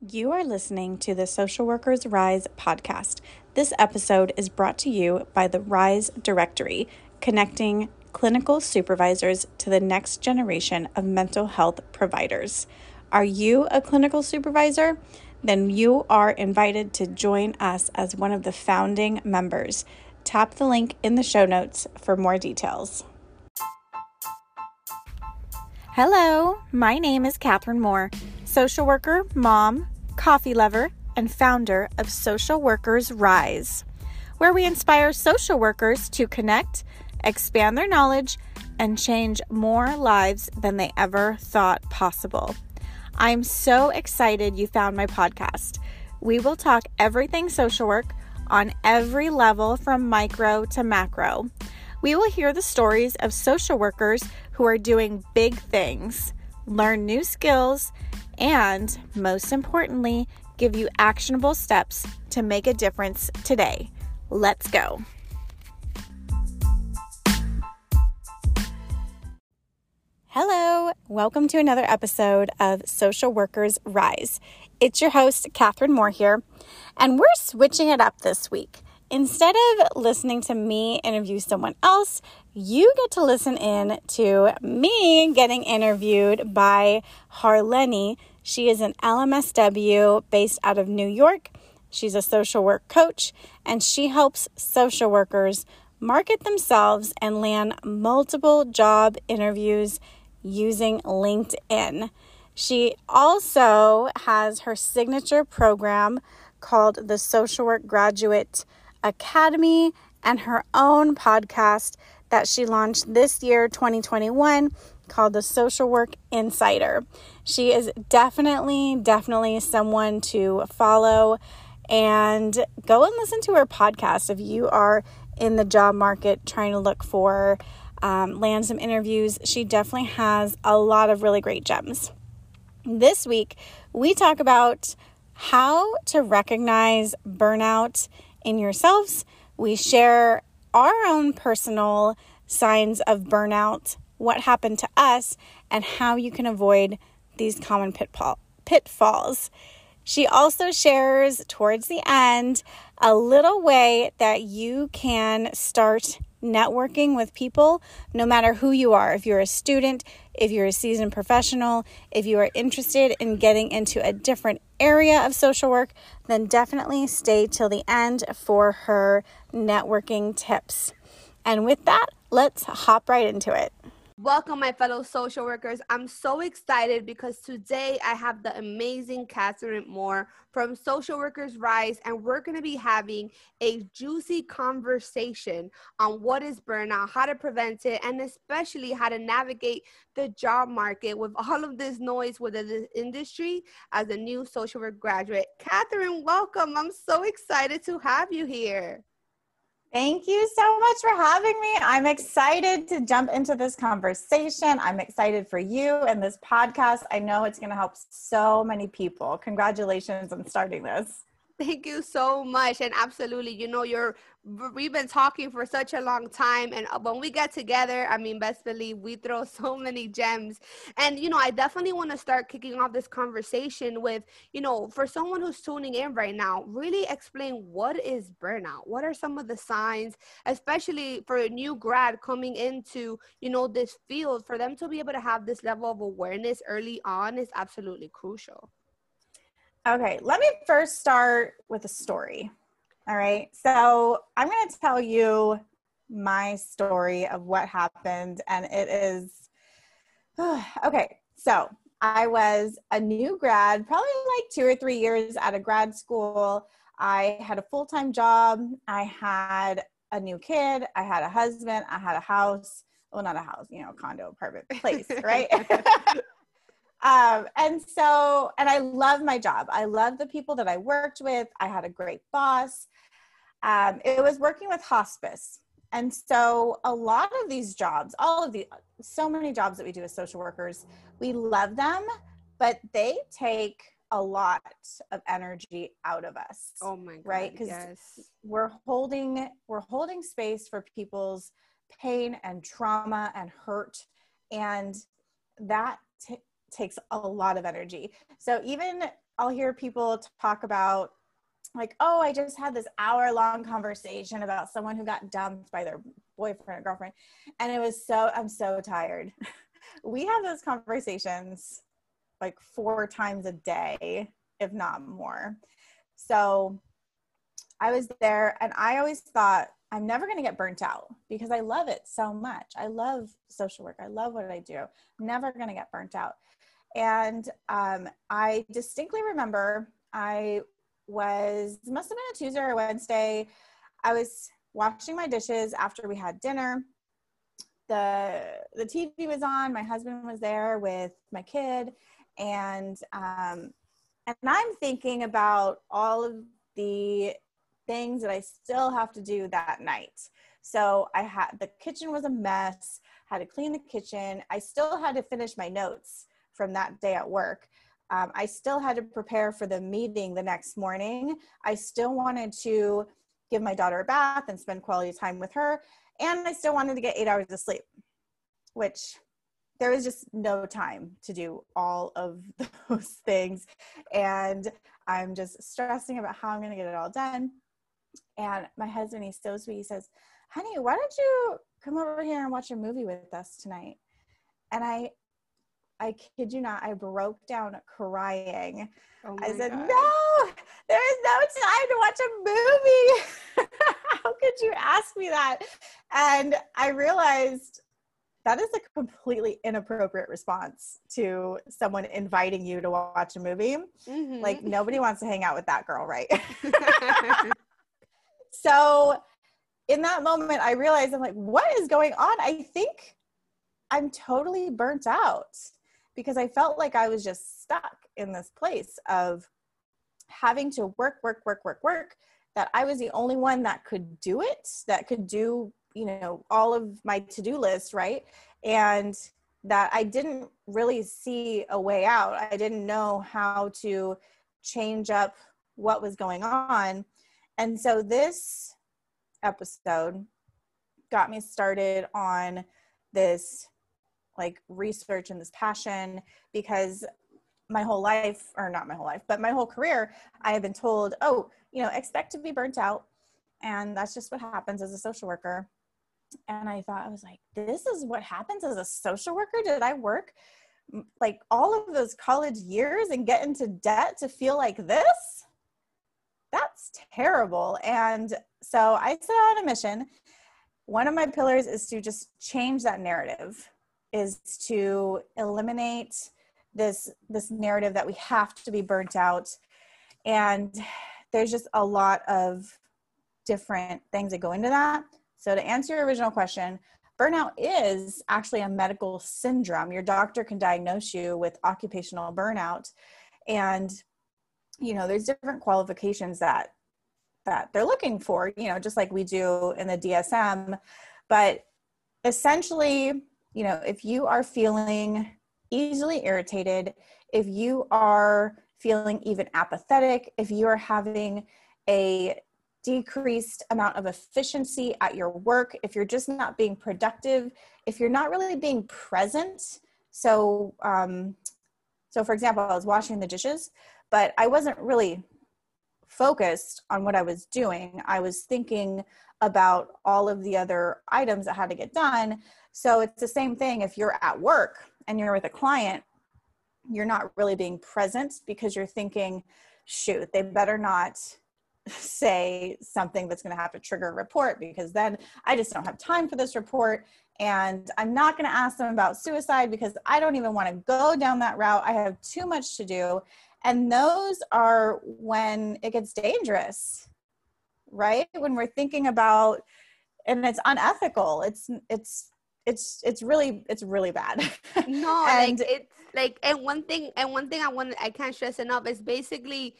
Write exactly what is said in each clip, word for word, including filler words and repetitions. You are listening to the Social Workers Rise podcast. This episode is brought to you by the Rise Directory, connecting clinical supervisors to the next generation of mental health providers. Are you a clinical supervisor? Then you are invited to join us as one of the founding members. Tap the link in the show notes for more details. Hello, my name is Katherine Moore, social worker, mom, coffee lover, and founder of Social Workers Rise, where we inspire social workers to connect, expand their knowledge, and change more lives than they ever thought possible. I'm so excited you found my podcast. We will talk everything social work on every level from micro to macro. We will hear the stories of social workers who are doing big things, learn new skills, and most importantly, give you actionable steps to make a difference today. Let's go. Hello, welcome to another episode of Social Workers Rise. It's your host, Katherine Moore here, and we're switching it up this week. Instead of listening to me interview someone else, you get to listen in to me getting interviewed by Harleni. She is an L M S W based out of New York. She's a social work coach, and she helps social workers market themselves and land multiple job interviews using LinkedIn. She also has her signature program called the Social Work Graduate Academy and her own podcast that she launched this year, twenty twenty-one, called the Social Work Insider. She is definitely, definitely someone to follow, and go and listen to her podcast if you are in the job market trying to look for, um, land some interviews. She definitely has a lot of really great gems. This week, we talk about how to recognize burnout in yourselves. We share our own personal signs of burnout, what happened to us, and how you can avoid these common pitfall, pitfalls. She also shares towards the end a little way that you can start networking with people, no matter who you are. If you're a student, if you're a seasoned professional, if you are interested in getting into a different area of social work, then definitely stay till the end for her networking tips. And with that, let's hop right into it. Welcome, my fellow social workers. I'm so excited because today I have the amazing Katherine Moore from Social Workers Rise, and we're going to be having a juicy conversation on what is burnout, how to prevent it, and especially how to navigate the job market with all of this noise within the industry as a new social work graduate. Katherine, welcome. I'm so excited to have you here. Thank you so much for having me. I'm excited to jump into this conversation. I'm excited for you and this podcast. I know it's going to help so many people. Congratulations on starting this. Thank you so much. And absolutely, you know, you're, we've been talking for such a long time. And when we get together, I mean, best believe we throw so many gems. And, you know, I definitely want to start kicking off this conversation with, you know, for someone who's tuning in right now, really explain what is burnout? What are some of the signs, especially for a new grad coming into, you know, this field, for them to be able to have this level of awareness early on is absolutely crucial. Okay, let me first start with a story. All right, so I'm going to tell you my story of what happened, and it is, okay, so I was a new grad, probably like two or three years out of grad school. I had a full-time job. I had a new kid. I had a husband. I had a house. Well, not a house, you know, condo, apartment, place, right? Um, and so, and I love my job. I love the people that I worked with. I had a great boss. Um, it was working with hospice. And so a lot of these jobs, all of the, so many jobs that we do as social workers, we love them, but they take a lot of energy out of us. Oh my God. Right? Because yes. we're holding, we're holding space for people's pain and trauma and hurt. And that t- takes a lot of energy. So even I'll hear people talk about like, oh, I just had this hour long conversation about someone who got dumped by their boyfriend or girlfriend. And it was so, I'm so tired. We have those conversations like four times a day, if not more. So I was there and I always thought I'm never going to get burnt out because I love it so much. I love social work. I love what I do. I'm never going to get burnt out. And um, I distinctly remember I was, must have been a Tuesday or Wednesday. I was washing my dishes after we had dinner. The, the T V was on. My husband was there with my kid. And, um, and I'm thinking about all of the things that I still have to do that night. So I had, the kitchen was a mess, had to clean the kitchen. I still had to finish my notes from that day at work. Um, I still had to prepare for the meeting the next morning. I still wanted to give my daughter a bath and spend quality time with her. And I still wanted to get eight hours of sleep, which there was just no time to do all of those things. And I'm just stressing about how I'm going to get it all done. And my husband, he's so sweet. He says, honey, why don't you come over here and watch a movie with us tonight? And I, I kid you not, I broke down crying. Oh I said, God. No, there is no time to watch a movie. How could you ask me that? And I realized that is a completely inappropriate response to someone inviting you to watch a movie. Mm-hmm. Like nobody wants to hang out with that girl, right? So in that moment, I realized I'm like, what is going on? I think I'm totally burnt out because I felt like I was just stuck in this place of having to work, work, work, work, work, that I was the only one that could do it, that could do, you know, all of my to-do list, right? And that I didn't really see a way out. I didn't know how to change up what was going on. And so this episode got me started on this like research and this passion, because my whole life, or not my whole life, but my whole career, I have been told, oh, you know, expect to be burnt out. And that's just what happens as a social worker. And I thought, I was like, this is what happens as a social worker? Did I work like all of those college years and get into debt to feel like this? That's terrible. And so I set out on a mission. One of my pillars is to just change that narrative, is to eliminate this, this narrative that we have to be burnt out. And there's just a lot of different things that go into that. So to answer your original question, burnout is actually a medical syndrome. Your doctor can diagnose you with occupational burnout. And, you know, there's different qualifications that that they're looking for, you know, just like we do in the D S M. But essentially, you know, if you are feeling easily irritated, if you are feeling even apathetic, if you are having a decreased amount of efficiency at your work, if you're just not being productive, if you're not really being present. So, um, so for example, I was washing the dishes, but I wasn't really focused on what I was doing. I was thinking about all of the other items that had to get done. So it's the same thing if you're at work and you're with a client, you're not really being present because you're thinking, shoot, they better not say something that's going to have to trigger a report because then I just don't have time for this report. And I'm not going to ask them about suicide because I don't even want to go down that route. I have too much to do. And those are when it gets dangerous, right? When we're thinking about, and it's unethical. It's, it's, it's, it's really, it's really bad. No, and like it's like, and one thing, and one thing I want, I can't stress enough is basically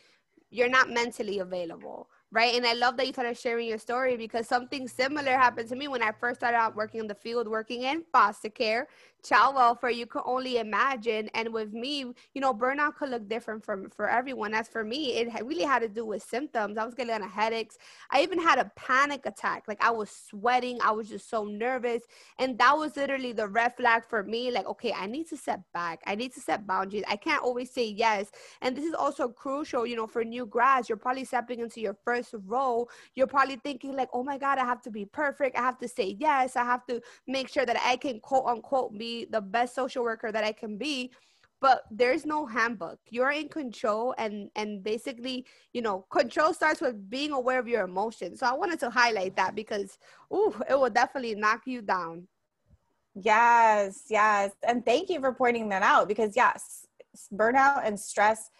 you're not mentally available. right? And I love that you started sharing your story, because something similar happened to me when I first started out working in the field, working in foster care, child welfare. You could only imagine. And with me, you know, burnout could look different from for everyone. As for me, it really had to do with symptoms. I was getting headaches. I even had a panic attack. Like, I was sweating. I was just so nervous. And that was literally the red flag for me. Like, okay, I need to step back. I need to set boundaries. I can't always say yes. And this is also crucial, you know, for new grads. You're probably stepping into your first role. You're probably thinking like, oh my God, I have to be perfect. I have to say yes. I have to make sure that I can quote unquote be the best social worker that I can be. But there's no handbook. You're in control, and and basically, you know, control starts with being aware of your emotions. So I wanted to highlight that, because ooh, it will definitely knock you down. Yes, yes. And thank you for pointing that out, because yes, burnout and stress.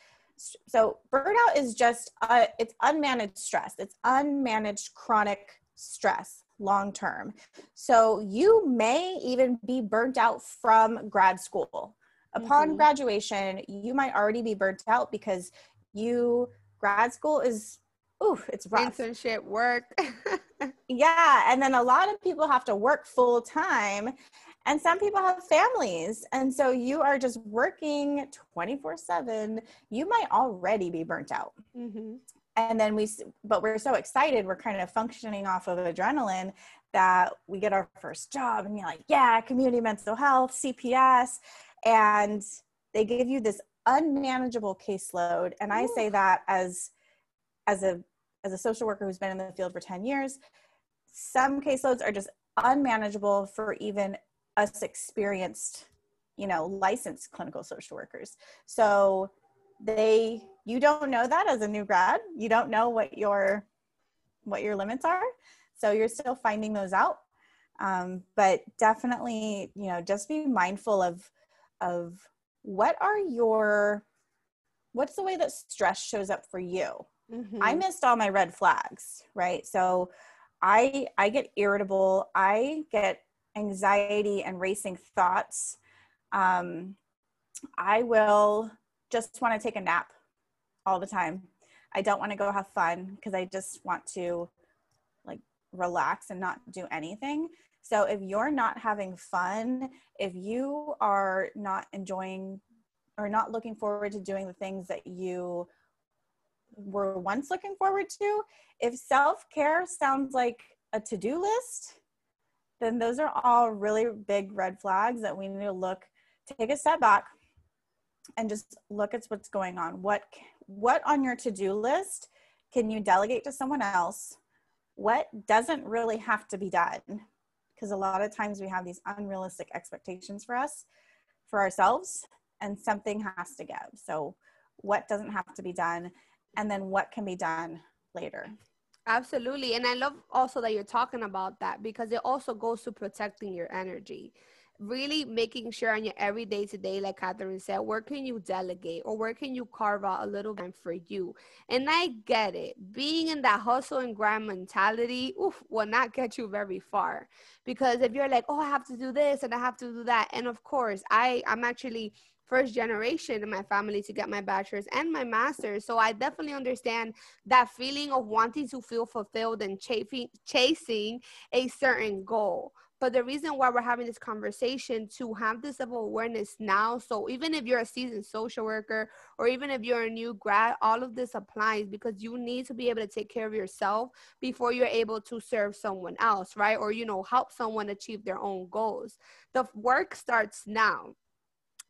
So burnout is just, uh, it's unmanaged stress. It's unmanaged chronic stress, long-term. So you may even be burnt out from grad school. Upon mm-hmm. graduation, you might already be burnt out, because you, grad school is, ooh, it's rough. Internship, work. Yeah. And then a lot of people have to work full time, and some people have families. And so you are just working twenty-four seven. You might already be burnt out. Mm-hmm. And then we, but we're so excited, we're kind of functioning off of adrenaline, that we get our first job and you're like, yeah, community mental health, C P S, and they give you this unmanageable caseload. And I say that as, as a, as a social worker who's been in the field for ten years, some caseloads are just unmanageable for even us experienced, you know, licensed clinical social workers. So they, you don't know that as a new grad. You don't know what your, what your limits are. So you're still finding those out. Um, but definitely, you know, just be mindful of, of what are your, what's the way that stress shows up for you? Mm-hmm. I missed all my red flags, right? So I, I get irritable. I get anxiety and racing thoughts. Um, I will just want to take a nap all the time. I don't want to go have fun, because I just want to like relax and not do anything. So if you're not having fun, if you are not enjoying or not looking forward to doing the things that you were once looking forward to, if self-care sounds like a to-do list, then those are all really big red flags that we need to look, take a step back and just look at what's going on. What what on your to-do list can you delegate to someone else? What doesn't really have to be done? Because a lot of times we have these unrealistic expectations for us, for ourselves, and something has to give. So what doesn't have to be done? And then what can be done later? Absolutely. And I love also that you're talking about that, because it also goes to protecting your energy. Really making sure on your every day to day, like Katherine said, where can you delegate, or where can you carve out a little time for you? And I get it. Being in that hustle and grind mentality oof, will not get you very far, because if you're like, oh, I have to do this and I have to do that. And of course, I, I'm actually first generation in my family to get my bachelor's and my master's. So I definitely understand that feeling of wanting to feel fulfilled and chafing, chasing a certain goal. But the reason why we're having this conversation to have this level of awareness now. So even if you're a seasoned social worker, or even if you're a new grad, all of this applies, because you need to be able to take care of yourself before you're able to serve someone else, right? Or, you know, help someone achieve their own goals. The work starts now.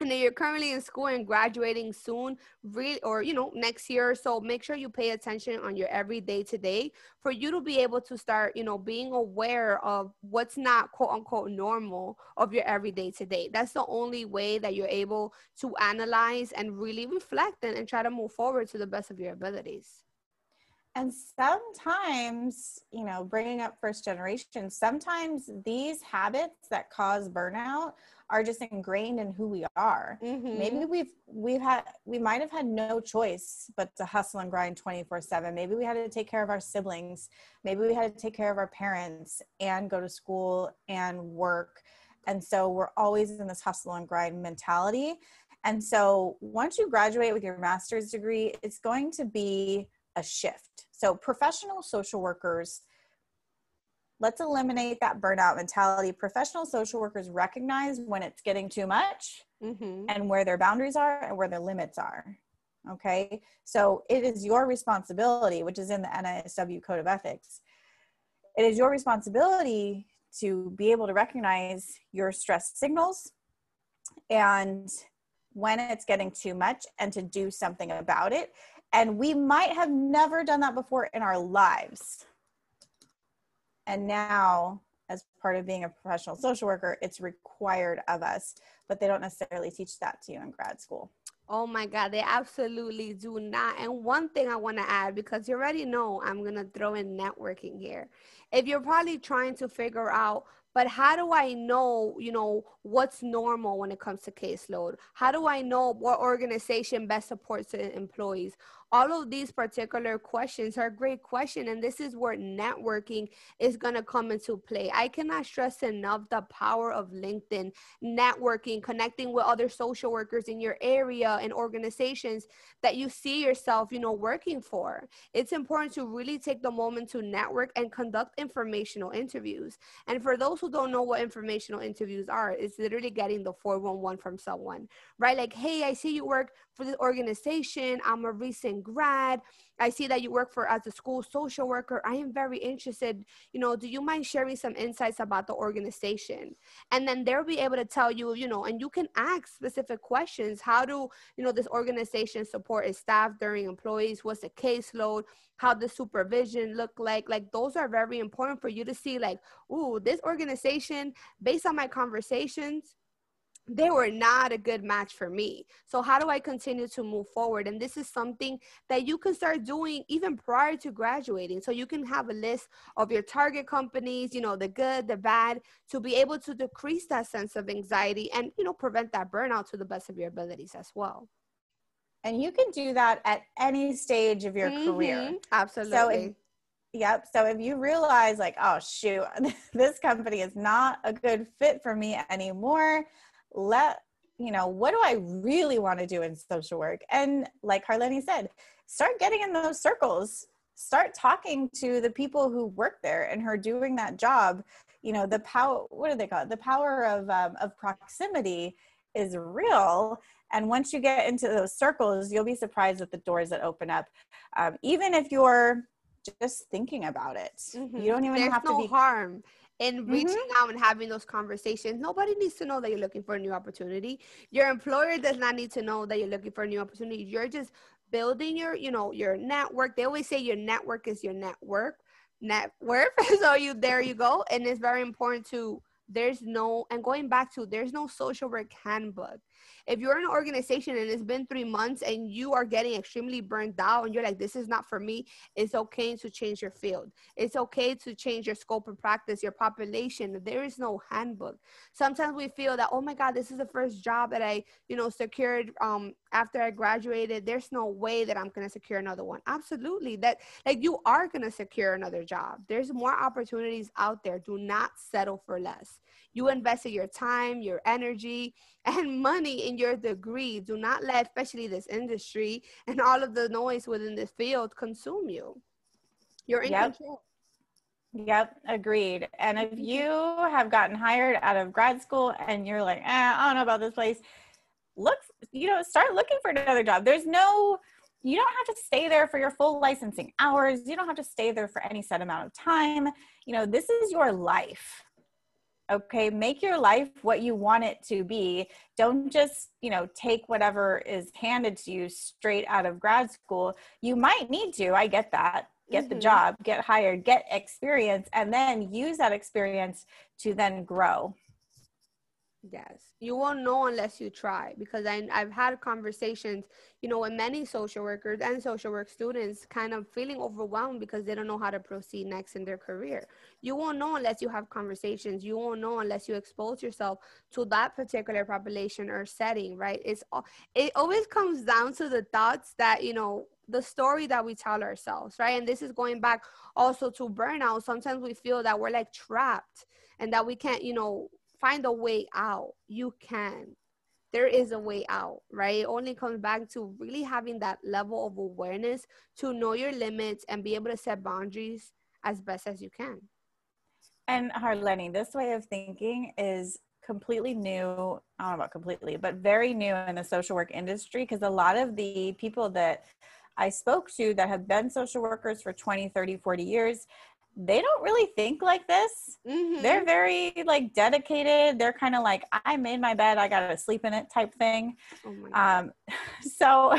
And if you're currently in school and graduating soon, re- or, you know, next year or so, make sure you pay attention on your every day to day for you to be able to start, you know, being aware of what's not quote unquote normal of your every day to day. That's the only way that you're able to analyze and really reflect and, and try to move forward to the best of your abilities. And sometimes, you know, bringing up first generation, sometimes these habits that cause burnout are just ingrained in who we are. Mm-hmm. Maybe we've, we've had, we might've had no choice but to hustle and grind twenty-four seven. Maybe we had to take care of our siblings. Maybe we had to take care of our parents and go to school and work. And so we're always in this hustle and grind mentality. And so once you graduate with your master's degree, it's going to be a shift. So professional social workers, let's eliminate that burnout mentality. Professional social workers recognize when it's getting too much, mm-hmm. and where their boundaries are and where their limits are. Okay. So it is your responsibility, which is in the N A S W Code of Ethics. It is your responsibility to be able to recognize your stress signals and when it's getting too much and to do something about it. And we might have never done that before in our lives. And now, as part of being a professional social worker, it's required of us, but they don't necessarily teach that to you in grad school. Oh my God, they absolutely do not. And one thing I want to add, because you already know I'm going to throw in networking here. If you're probably trying to figure out, but how do I know, you know, what's normal when it comes to caseload? How do I know what organization best supports the employees? All of these particular questions are great questions, and this is where networking is going to come into play. I cannot stress enough the power of LinkedIn, networking, connecting with other social workers in your area and organizations that you see yourself, you know, working for. It's important to really take the moment to network and conduct informational interviews. And for those who don't know what informational interviews are, it's literally getting the four one one from someone, right? Like, hey, I see you work for this organization. I'm a recent grad. I see that you work for as a school social worker. I am very interested. You know, do you mind sharing some insights about the organization? And then they'll be able to tell you, you know, and you can ask specific questions. How do, you know, this organization support its staff during employees? What's the caseload? How does supervision look like? Like, those are very important for you to see, like, ooh, this organization, based on my conversations, they were not a good match for me. So how do I continue to move forward? And this is something that you can start doing even prior to graduating. So you can have a list of your target companies, you know, the good, the bad, to be able to decrease that sense of anxiety and, you know, prevent that burnout to the best of your abilities as well. And you can do that at any stage of your mm-hmm. career. Absolutely. So if, yep. So if you realize, like, oh shoot, this company is not a good fit for me anymore, let, you know, what do I really want to do in social work? And like Harleni said, start getting in those circles, start talking to the people who work there and who are doing that job. You know, the power, what do they call it? The power of, um, of proximity is real. And once you get into those circles, you'll be surprised at the doors that open up. Um, even if you're just thinking about it, mm-hmm. you don't even There's have no to be harm. And reaching mm-hmm. out and having those conversations. Nobody needs to know that you're looking for a new opportunity. Your employer does not need to know that you're looking for a new opportunity. You're just building your, you know, your network. They always say your network is your net worth. Net worth. So you, there you go. And it's very important to, there's no, and going back to, there's no social work handbook. If you're in an organization and it's been three months and you are getting extremely burned out and you're like, this is not for me, it's okay to change your field. It's okay to change your scope of practice, your population. There is no handbook. Sometimes we feel that, oh my God, this is the first job that I, you know, secured um, after I graduated. There's no way that I'm going to secure another one. Absolutely. That, like, you are going to secure another job. There's more opportunities out there. Do not settle for less. You invested your time, your energy, and money in your degree. Do not let, especially this industry and all of the noise within this field, consume you. You're in yep. control. Yep, agreed. And if you have gotten hired out of grad school and you're like, eh, I don't know about this place, look, you know, start looking for another job. There's no, you don't have to stay there for your full licensing hours. You don't have to stay there for any set amount of time. You know, this is your life. Okay, make your life what you want it to be. Don't just, you know, take whatever is handed to you straight out of grad school. You might need to, I get that. Get mm-hmm. the job, get hired, get experience, and then use that experience to then grow. Yes. You won't know unless you try, because I, I've had conversations, you know, with many social workers and social work students kind of feeling overwhelmed because they don't know how to proceed next in their career. You won't know unless you have conversations. You won't know unless you expose yourself to that particular population or setting, right? It's, it always comes down to the thoughts that, you know, the story that we tell ourselves, right? And this is going back also to burnout. Sometimes we feel that we're like trapped and that we can't, you know, find a way out. You can. there is a way out, right? It only comes back to really having that level of awareness to know your limits and be able to set boundaries as best as you can. And Harleni, this way of thinking is completely new. I don't know about completely, but very new in the social work industry, because a lot of the people that I spoke to that have been social workers for twenty, thirty, forty years, they don't really think like this. Mm-hmm. They're very like dedicated. They're kind of like, I made my bed, I gotta sleep in it type thing. Oh my God. Um, so,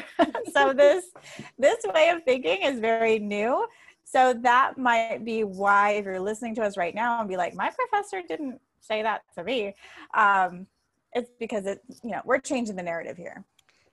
so this, this way of thinking is very new. So that might be why, if you're listening to us right now and be like, my professor didn't say that to me. Um, it's because it, you know, we're changing the narrative here.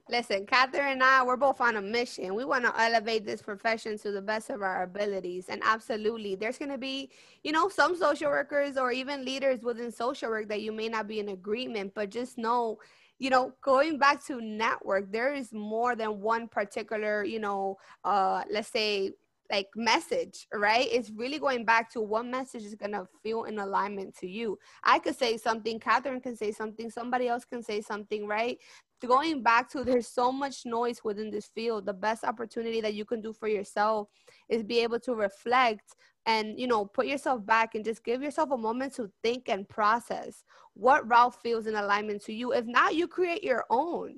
Listen, Katherine and I, we're both on a mission. We want to elevate this profession to the best of our abilities. And absolutely, there's going to be, you know, some social workers or even leaders within social work that you may not be in agreement, but just know, you know, going back to network, there is more than one particular, you know, uh, let's say, like message, right? It's really going back to what message is going to feel in alignment to you. I could say something, Katherine can say something, somebody else can say something, right? Going back to, there's so much noise within this field. The best opportunity that you can do for yourself is be able to reflect and, you know, put yourself back and just give yourself a moment to think and process what route feels in alignment to you. If not, you create your own.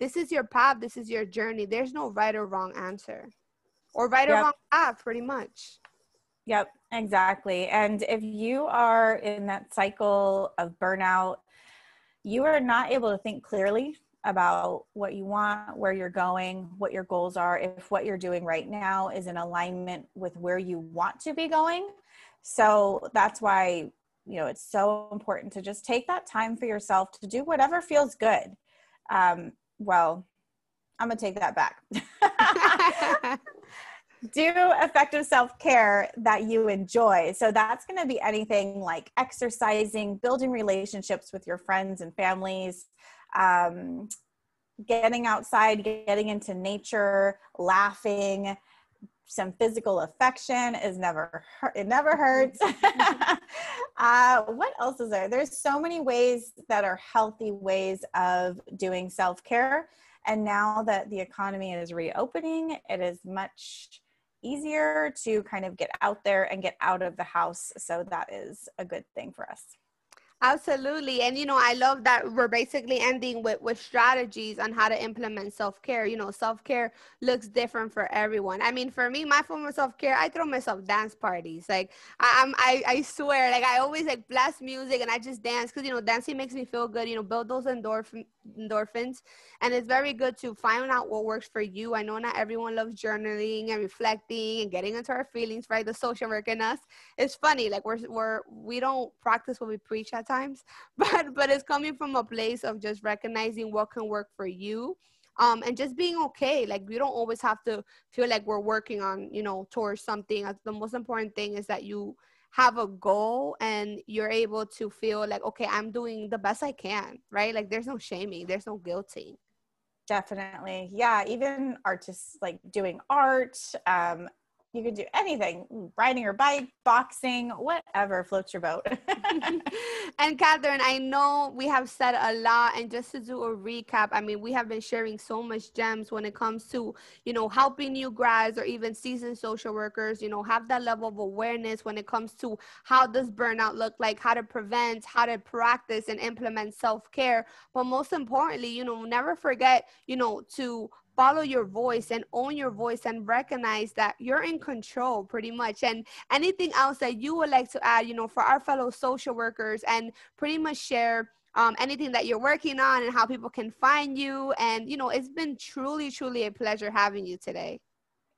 This is your path. This is your journey. There's no right or wrong answer. Or right yep. or wrong path, pretty much. Yep, exactly. And if you are in that cycle of burnout, you are not able to think clearly about what you want, where you're going, what your goals are, if what you're doing right now is in alignment with where you want to be going. So that's why, you know, it's so important to just take that time for yourself to do whatever feels good. Um, well, I'm gonna take that back. Do effective self-care that you enjoy. So that's going to be anything like exercising, building relationships with your friends and families, um, getting outside, getting into nature, laughing. Some physical affection is never hurt. It never hurts. uh, what else is there? There's so many ways that are healthy ways of doing self-care. And now that the economy is reopening, it is much easier to kind of get out there and get out of the house. So that is a good thing for us. Absolutely. And, you know, I love that we're basically ending with, with strategies on how to implement self-care. You know, self-care looks different for everyone. I mean, for me, my form of self-care, I throw myself dance parties. Like, I, I'm, I, I swear, like, I always, like, blast music and I just dance because, you know, dancing makes me feel good, you know, build those endorphins. endorphins and it's very good to find out what works for you. I know not everyone loves journaling and reflecting and getting into our feelings, right? The social work in us, it's funny, like we're, we're we don't practice what we preach at times, but but it's coming from a place of just recognizing what can work for you, um and just being okay. Like, we don't always have to feel like we're working on, you know, towards something. The most important thing is that you have a goal and you're able to feel like, okay, I'm doing the best I can, right? Like, there's no shaming, there's no guilty. Definitely. Yeah. Even artists, like doing art, um, you can do anything, riding your bike, boxing, whatever floats your boat. And Katherine, I know we have said a lot, and just to do a recap, I mean, we have been sharing so much gems when it comes to, you know, helping new grads or even seasoned social workers, you know, have that level of awareness when it comes to how does burnout look like, how to prevent, how to practice and implement self-care. But most importantly, you know, never forget, you know, to follow your voice and own your voice and recognize that you're in control, pretty much. And anything else that you would like to add, you know, for our fellow social workers, and pretty much share um, anything that you're working on and how people can find you. And, you know, it's been truly, truly a pleasure having you today.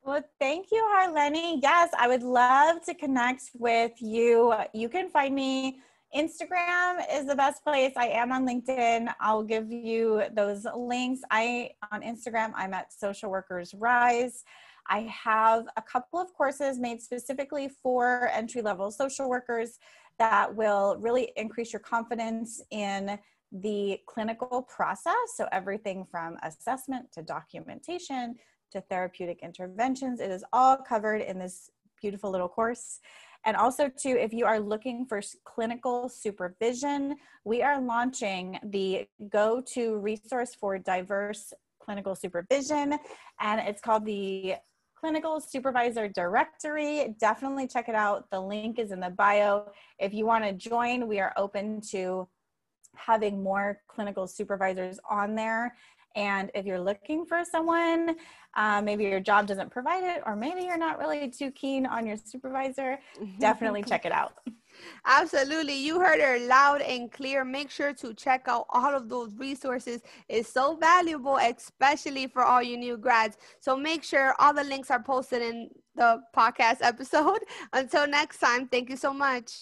Well, thank you, Harleni. Yes, I would love to connect with you. You can find me. Instagram is the best place. I am on LinkedIn. I'll give you those links. I, on Instagram, I'm at Social Workers Rise. I have a couple of courses made specifically for entry-level social workers that will really increase your confidence in the clinical process. So everything from assessment to documentation to therapeutic interventions, it is all covered in this beautiful little course. And also too, if you are looking for clinical supervision, we are launching the go-to resource for diverse clinical supervision, and it's called the Clinical Supervisor Directory. Definitely check it out. The link is in the bio. If you want to join, we are open to having more clinical supervisors on there. And if you're looking for someone, uh, maybe your job doesn't provide it, or maybe you're not really too keen on your supervisor, definitely check it out. Absolutely. You heard her loud and clear. Make sure to check out all of those resources. It's so valuable, especially for all you new grads. So make sure all the links are posted in the podcast episode. Until next time, thank you so much.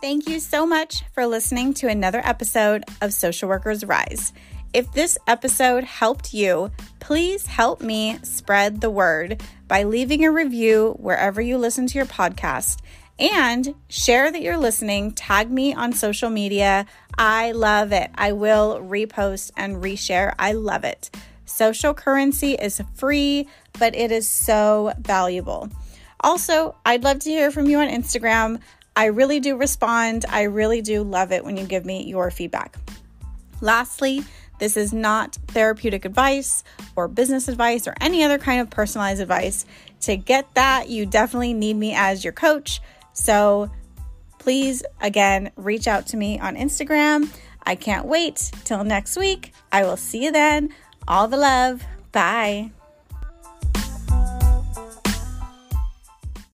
Thank you so much for listening to another episode of Social Workers Rise. If this episode helped you, please help me spread the word by leaving a review wherever you listen to your podcast and share that you're listening. Tag me on social media. I love it. I will repost and reshare. I love it. Social currency is free, but it is so valuable. Also, I'd love to hear from you on Instagram. I really do respond. I really do love it when you give me your feedback. Lastly, this is not therapeutic advice or business advice or any other kind of personalized advice. To get that, you definitely need me as your coach. So please, again, reach out to me on Instagram. I can't wait till next week. I will see you then. All the love. Bye.